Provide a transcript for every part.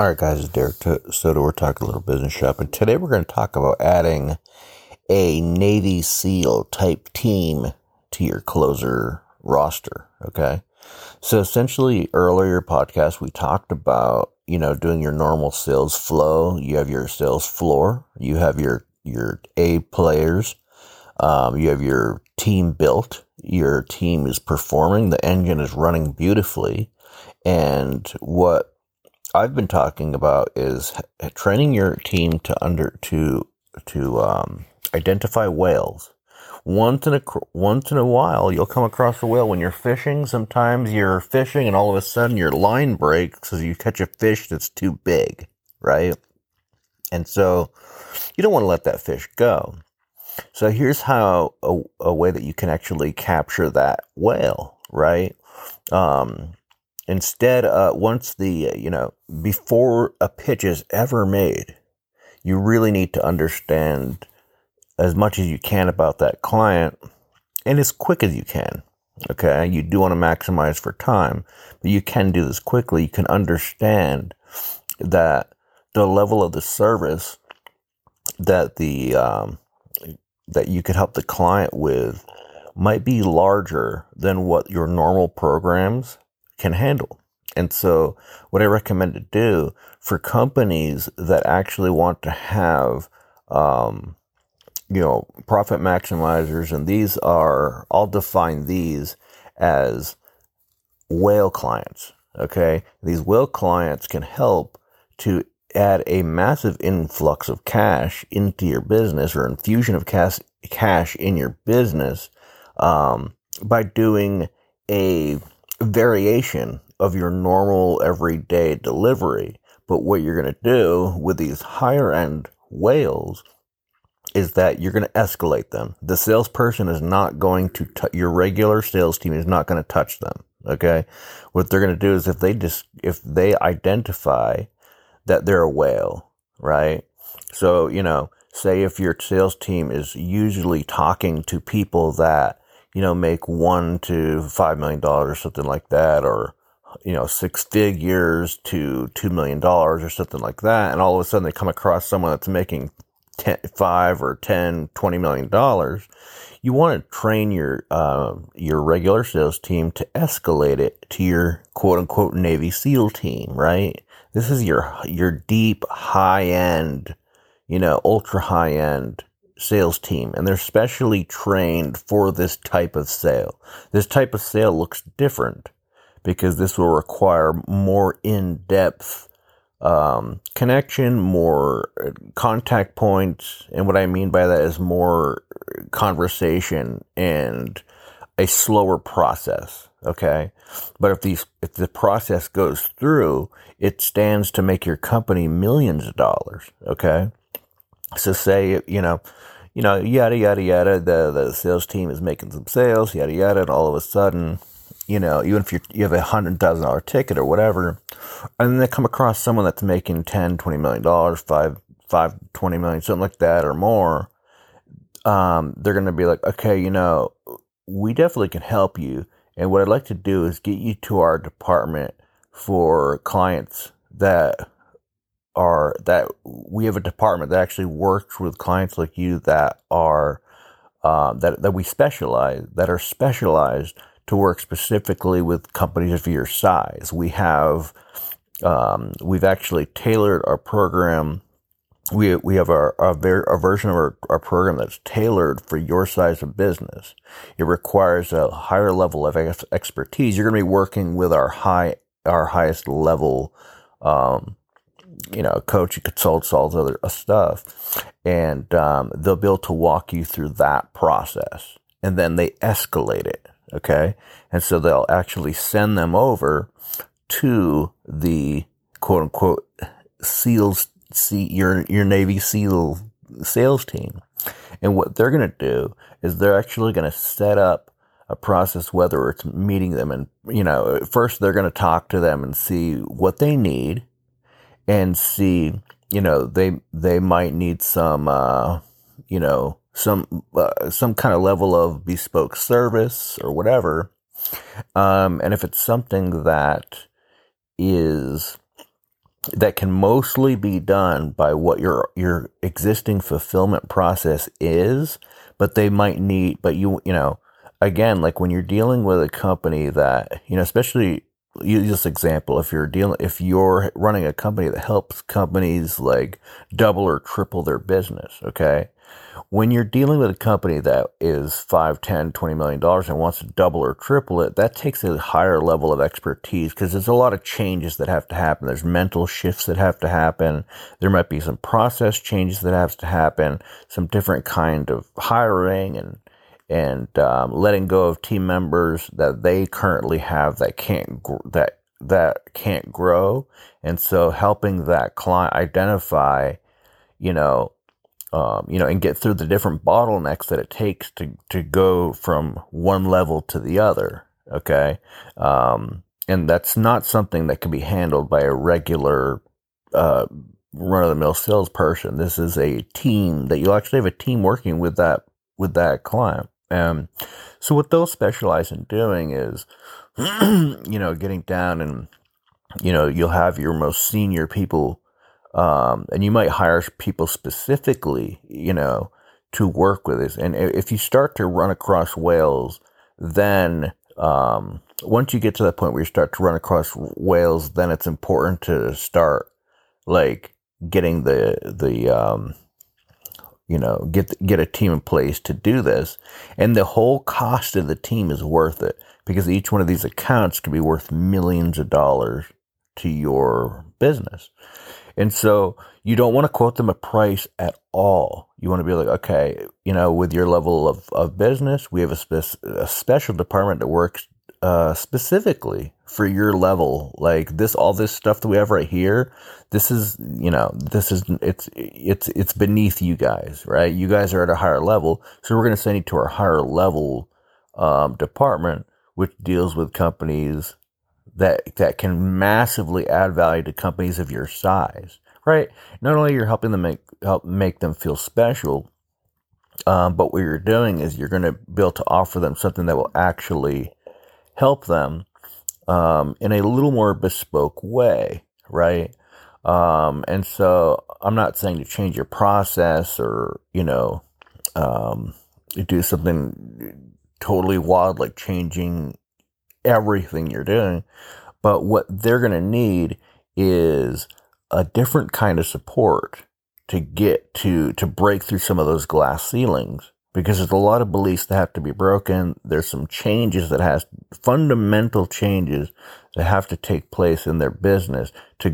All right, guys, it's Derek Soto. We're talking a little business shop, and today we're going to talk about adding a Navy SEAL type team to your closer roster, okay? So essentially, earlier podcast, we talked about, doing your normal sales flow. You have your sales floor. You have your A players. You have your team built. Your team is performing. The engine is running beautifully. And what I've been talking about is training your team to identify whales. Once in a while, you'll come across a whale when you're fishing. Sometimes you're fishing and all of a sudden your line breaks because you catch a fish that's too big, right? And so you don't want to let that fish go. So here's how a way that you can actually capture that whale, right? Instead, once the, before a pitch is ever made, you really need to understand as much as you can about that client and as quick as you can, okay? You do want to maximize for time, but you can do this quickly. You can understand that the level of the service that that you could help the client with might be larger than what your normal programs can handle. And so what I recommend to do for companies that actually want to have, profit maximizers, and these are, I'll define these as whale clients, okay? These whale clients can help to add a massive influx of cash into your business, or infusion of cash in your business, by doing a variation of your normal everyday delivery. But what you're going to do with these higher end whales is that you're going to escalate them. The salesperson is not going to, your regular sales team is not going to touch them. Okay. What they're going to do is if they identify that they're a whale, right? So, say if your sales team is usually talking to people that, make $1 to $5 million, something like that, or, 6 figures to $2 million or something like that. And all of a sudden they come across someone that's making 10, 5 or 10, $20 million. You want to train your regular sales team to escalate it to your quote unquote Navy SEAL team, right? This is your deep high end, ultra high end sales team, and they're specially trained for this type of sale. This type of sale looks different because this will require more in-depth connection, more contact points, and what I mean by that is more conversation and a slower process, okay? But if the process goes through, it stands to make your company millions of dollars, okay? So say, yada, yada, yada, the sales team is making some sales, yada, yada, and all of a sudden, even if you have a $100,000 ticket or whatever, and then they come across someone that's making $10, $20 million, $5, $20 million, something like that or more, they're going to be like, okay, we definitely can help you. And what I'd like to do is get you to our department for clients that we have a department that actually works with clients like you that are that are specialized to work specifically with companies of your size. We have we've actually tailored our program. We have a version of our program that's tailored for your size of business. It requires a higher level of expertise. You're going to be working with our highest level. Coach, consults, all the other stuff. And they'll be able to walk you through that process. And then they escalate it, okay? And so they'll actually send them over to the quote-unquote SEALs, your Navy SEAL sales team. And what they're going to do is they're actually going to set up a process, whether it's meeting them and, first they're going to talk to them and see what they need. And see, they might need some kind of level of bespoke service or whatever. And if it's something that is that can mostly be done by what your existing fulfillment process is, but they might need, but you know, again, like when you're dealing with a company that, you know, especially use this example, if you're running a company that helps companies like double or triple their business, okay? When you're dealing with a company that is $5, $10, $20 million and wants to double or triple it, that takes a higher level of expertise because there's a lot of changes that have to happen. There's mental shifts that have to happen. There might be some process changes that have to happen, some different kind of hiring and letting go of team members that they currently have that can't grow. And so helping that client identify, and get through the different bottlenecks that it takes to go from one level to the other. Okay. And that's not something that can be handled by a regular, run-of-the-mill salesperson. This is a team that you'll actually have a team working with that client. So what they'll specialize in doing is, getting down and, you'll have your most senior people, and you might hire people specifically, to work with this. And if you start to run across whales, then once you get to that point where you start to run across whales, then it's important to start like getting get a team in place to do this. And the whole cost of the team is worth it because each one of these accounts could be worth millions of dollars to your business. And so you don't want to quote them a price at all. You want to be like, okay, with your level of business, we have a special department that works specifically for your level. Like all this stuff that we have right here, it's beneath you guys, right? You guys are at a higher level. So we're going to send you to our higher level department, which deals with companies that can massively add value to companies of your size, right? Not only you're helping them make them feel special, but what you're doing is you're going to be able to offer them something that will actually help them in a little more bespoke way, right? And so I'm not saying to change your process or, do something totally wild like changing everything you're doing, but what they're going to need is a different kind of support to get to break through some of those glass ceilings, because there's a lot of beliefs that have to be broken. There's some changes that has fundamental changes that have to take place in their business to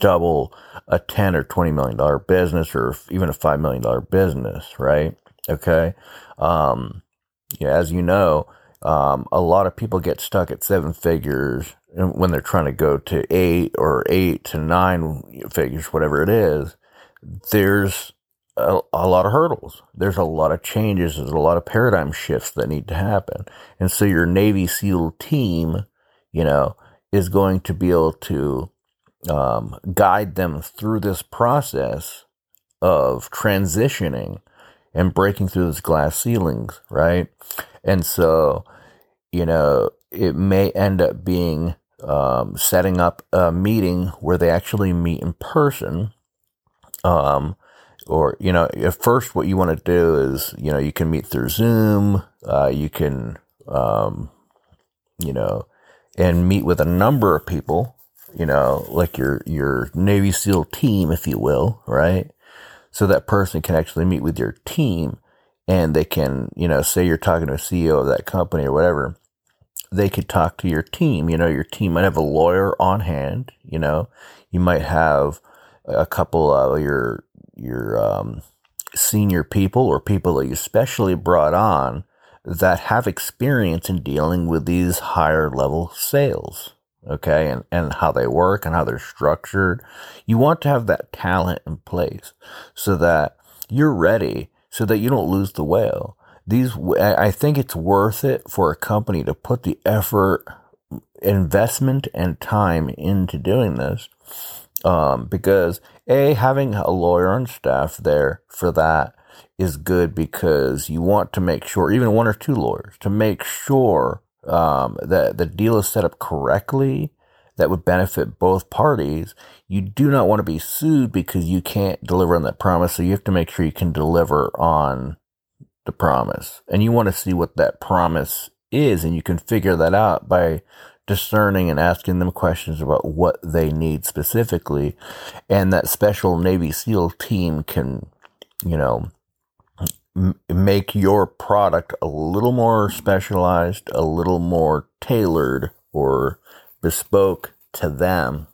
double a $10 or $20 million business or even a $5 million business, right? Okay. As you know, a lot of people get stuck at 7 figures when they're trying to go to 8 or 8 to 9 figures, whatever it is. There's a lot of hurdles. There's a lot of changes. There's a lot of paradigm shifts that need to happen. And so your Navy SEAL team, is going to be able to guide them through this process of transitioning and breaking through those glass ceilings, right? And so, it may end up being setting up a meeting where they actually meet in person. At first what you want to do is, you can meet through Zoom. You can, and meet with a number of people, like your Navy SEAL team, if you will, right? So that person can actually meet with your team, and they can, say you're talking to a CEO of that company or whatever, they could talk to your team. Your team might have a lawyer on hand, you might have a couple of your senior people or people that you specially brought on that have experience in dealing with these higher level sales. Okay, and how they work and how they're structured. You want to have that talent in place so that you're ready, so that you don't lose the whale. I think it's worth it for a company to put the effort, investment, and time into doing this, because having a lawyer on staff there for that is good, because you want to make sure, even 1 or 2 lawyers, to make sure that the deal is set up correctly, that would benefit both parties. You do not want to be sued because you can't deliver on that promise. So you have to make sure you can deliver on the promise. And you want to see what that promise is, and you can figure that out by discerning and asking them questions about what they need specifically. And that special Navy SEAL team can, you know, make your product a little more specialized, a little more tailored or bespoke to them.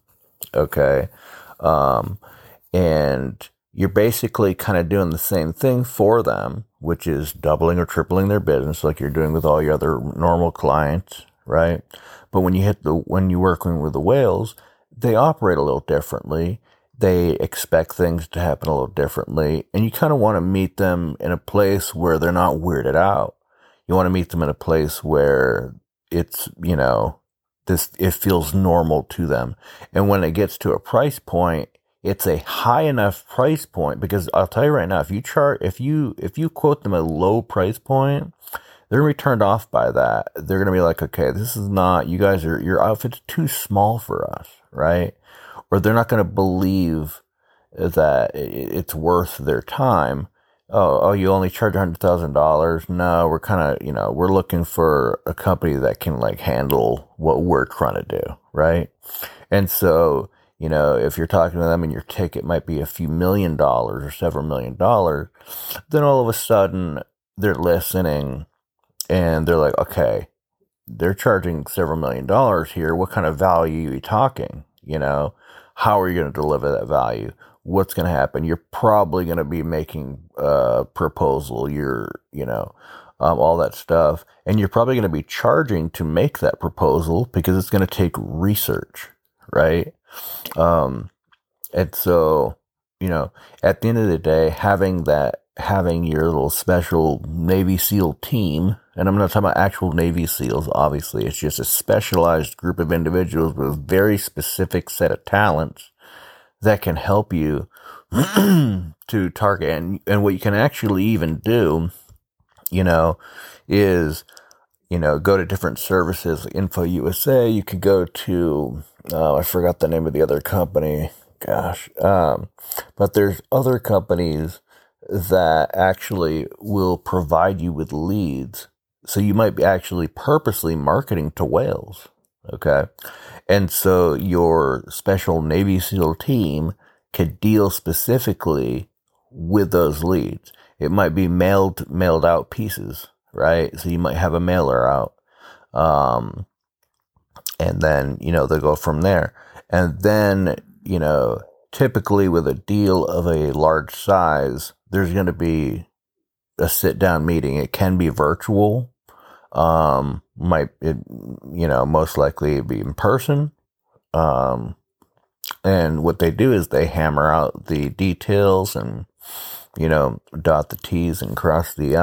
Okay. And you're basically kind of doing the same thing for them, which is doubling or tripling their business like you're doing with all your other normal clients, right? But when you're working with the whales, they operate a little differently. They expect things to happen a little differently, and you kind of want to meet them in a place where they're not weirded out. You want to meet them in a place where it's, you know, it feels normal to them. And when it gets to a price point, it's a high enough price point, because I'll tell you right now, if you quote them a low price point, they're going to be turned off by that. They're going to be like, okay, this is not, you guys are, your outfit's too small for us, right? Or they're not going to believe that it's worth their time. Oh, you only charge $100,000? No, we're kind of, you know, we're looking for a company that can like handle what we're trying to do, right? And so, you know, if you're talking to them and your ticket might be a few million dollars or several million dollars, then all of a sudden they're listening and they're like, okay, they're charging several million dollars here. What kind of value are you talking? You know, how are you going to deliver that value? What's going to happen? You're probably going to be making a proposal, all that stuff. And you're probably going to be charging to make that proposal because it's going to take research, right? And so, you know, at the end of the day, having your little special Navy SEAL team, and I'm not talking about actual Navy SEALs, obviously. It's just a specialized group of individuals with a very specific set of talents that can help you to target. And what you can actually even do, you know, is, you know, go to different services, InfoUSA. You could go to, I forgot the name of the other company. Gosh. But there's other companies that actually will provide you with leads. So you might be actually purposely marketing to whales. Okay. And so your special Navy SEAL team could deal specifically with those leads. It might be mailed out pieces, right? So you might have a mailer out. And then, you know, they'll go from there. And then, you know, typically with a deal of a large size, there's going to be a sit-down meeting. It can be virtual. Most likely it'd be in person. And what they do is they hammer out the details and, you know, dot the T's and cross the